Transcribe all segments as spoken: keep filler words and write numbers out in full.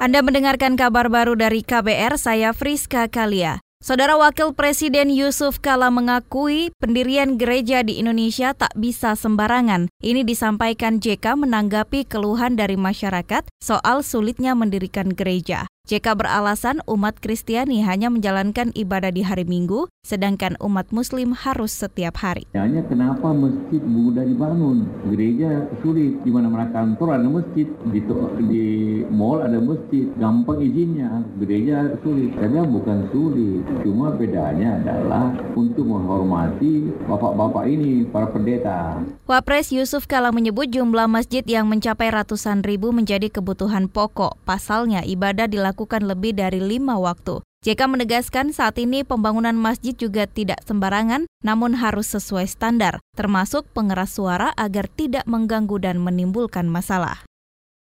Anda mendengarkan kabar baru dari K B R, saya Friska Kalia. Saudara Wakil Presiden Jusuf Kalla mengakui pendirian gereja di Indonesia tak bisa sembarangan. Ini disampaikan J K menanggapi keluhan dari masyarakat soal sulitnya mendirikan gereja. J K beralasan umat Kristiani hanya menjalankan ibadah di hari Minggu, sedangkan umat Muslim harus setiap hari. Hanya kenapa masjid mudah dibangun, gereja sulit, di mana mana kantor ada masjid, di, di mall ada masjid, gampang izinnya, gereja sulit. Karena bukan sulit, cuma bedanya adalah untuk menghormati bapak-bapak ini, para pendeta. Wapres Jusuf Kalla menyebut jumlah masjid yang mencapai ratusan ribu menjadi kebutuhan pokok. Pasalnya ibadah dilakukan lebih dari lima waktu. J K menegaskan saat ini pembangunan masjid juga tidak sembarangan, namun harus sesuai standar, termasuk pengeras suara agar tidak mengganggu dan menimbulkan masalah.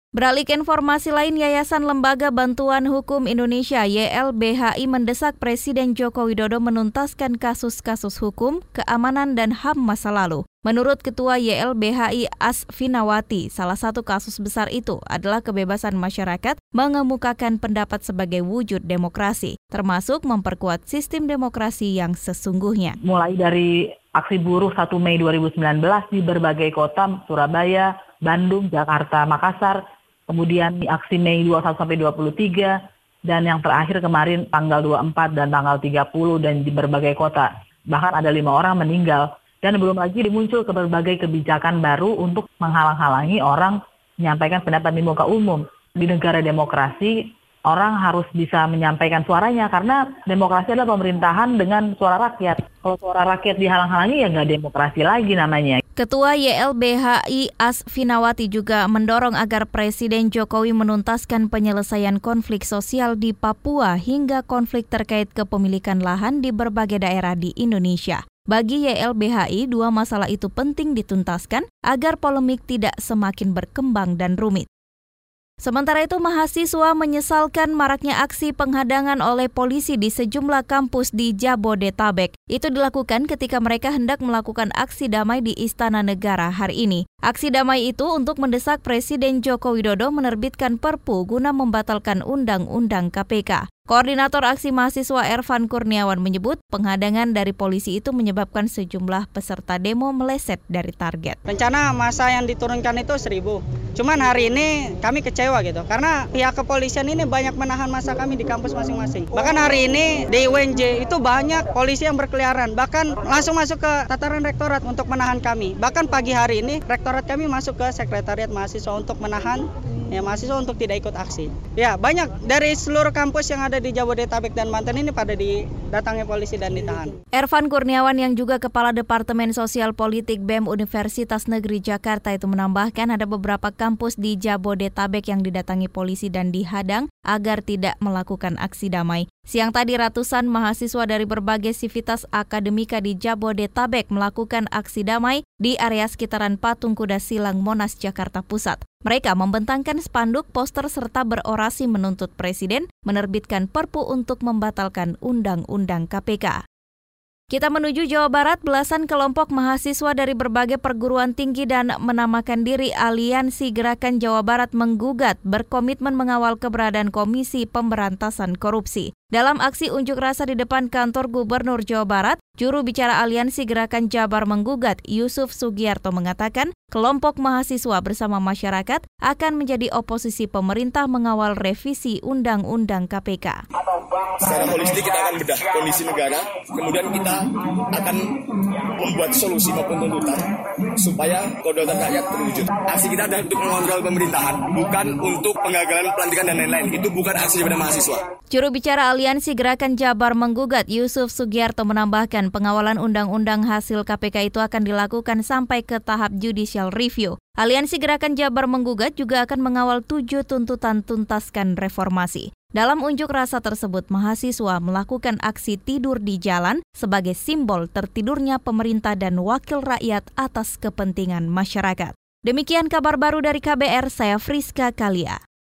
Beralih ke informasi lain, Yayasan Lembaga Bantuan Hukum Indonesia Y L B H I mendesak Presiden Joko Widodo menuntaskan kasus-kasus hukum, keamanan, dan H A M masa lalu. Menurut Ketua Y L B H I Asfinawati, salah satu kasus besar itu adalah kebebasan masyarakat mengemukakan pendapat sebagai wujud demokrasi, termasuk memperkuat sistem demokrasi yang sesungguhnya. Mulai dari aksi buruh satu Mei dua ribu sembilan belas di berbagai kota, Surabaya, Bandung, Jakarta, Makassar, kemudian aksi Mei dua puluh satu sampai dua puluh tiga, dan yang terakhir kemarin tanggal dua puluh empat dan tanggal tiga puluh dan di berbagai kota. Bahkan ada lima orang meninggal. Dan belum lagi dimuncul ke berbagai kebijakan baru untuk menghalang-halangi orang menyampaikan pendapat di muka umum. Di negara demokrasi, orang harus bisa menyampaikan suaranya karena demokrasi adalah pemerintahan dengan suara rakyat. Kalau suara rakyat dihalang-halangi ya nggak demokrasi lagi namanya. Ketua Y L B H I Asfinawati juga mendorong agar Presiden Jokowi menuntaskan penyelesaian konflik sosial di Papua hingga konflik terkait kepemilikan lahan di berbagai daerah di Indonesia. Bagi Y L B H I, dua masalah itu penting dituntaskan agar polemik tidak semakin berkembang dan rumit. Sementara itu, mahasiswa menyesalkan maraknya aksi penghadangan oleh polisi di sejumlah kampus di Jabodetabek. Itu dilakukan ketika mereka hendak melakukan aksi damai di Istana Negara hari ini. Aksi damai itu untuk mendesak Presiden Joko Widodo menerbitkan Perpu guna membatalkan Undang-Undang K P K. Koordinator aksi mahasiswa Ervan Kurniawan menyebut penghadangan dari polisi itu menyebabkan sejumlah peserta demo meleset dari target. Rencana masa yang diturunkan itu seribu. Cuman hari ini kami kecewa gitu. Karena pihak kepolisian ini banyak menahan masa kami di kampus masing-masing. Bahkan hari ini di U N J itu banyak polisi yang berkeliaran. Bahkan langsung masuk ke tataran rektorat untuk menahan kami. Bahkan pagi hari ini rektorat kami masuk ke sekretariat mahasiswa untuk menahan ya mahasiswa untuk tidak ikut aksi. Ya, banyak dari seluruh kampus yang ada di Jabodetabek dan Banten ini pada didatangi polisi dan ditahan. Ervan Kurniawan yang juga Kepala Departemen Sosial Politik B E M Universitas Negeri Jakarta itu menambahkan ada beberapa kampus di Jabodetabek yang didatangi polisi dan dihadang agar tidak melakukan aksi damai. Siang tadi ratusan mahasiswa dari berbagai sivitas akademika di Jabodetabek melakukan aksi damai di area sekitaran Patung Kuda Silang Monas, Jakarta Pusat. Mereka membentangkan spanduk, poster, serta berorasi menuntut Presiden menerbitkan Perpu untuk membatalkan Undang-Undang K P K. Kita menuju Jawa Barat, belasan kelompok mahasiswa dari berbagai perguruan tinggi dan menamakan diri Aliansi Gerakan Jawa Barat menggugat berkomitmen mengawal keberadaan Komisi Pemberantasan Korupsi. Dalam aksi unjuk rasa di depan kantor Gubernur Jawa Barat, juru bicara Aliansi Gerakan Jabar menggugat Yusuf Sugiyarto mengatakan kelompok mahasiswa bersama masyarakat akan menjadi oposisi pemerintah mengawal revisi Undang-Undang K P K. Secara politik kita akan bedah kondisi negara, kemudian kita akan membuat solusi maupun tuntutan supaya kedaulatan rakyat terwujud. Aksi kita adalah untuk mengontrol pemerintahan, bukan untuk penggagalan pelantikan dan lain-lain. Itu bukan aksi daripada mahasiswa. Juru bicara Aliansi Gerakan Jabar menggugat Yusuf Sugiyarto menambahkan pengawalan undang-undang hasil K P K itu akan dilakukan sampai ke tahap judicial review. Aliansi Gerakan Jabar menggugat juga akan mengawal tujuh tuntutan tuntaskan reformasi. Dalam unjuk rasa tersebut, mahasiswa melakukan aksi tidur di jalan sebagai simbol tertidurnya pemerintah dan wakil rakyat atas kepentingan masyarakat. Demikian kabar baru dari K B R, saya Friska Kalia.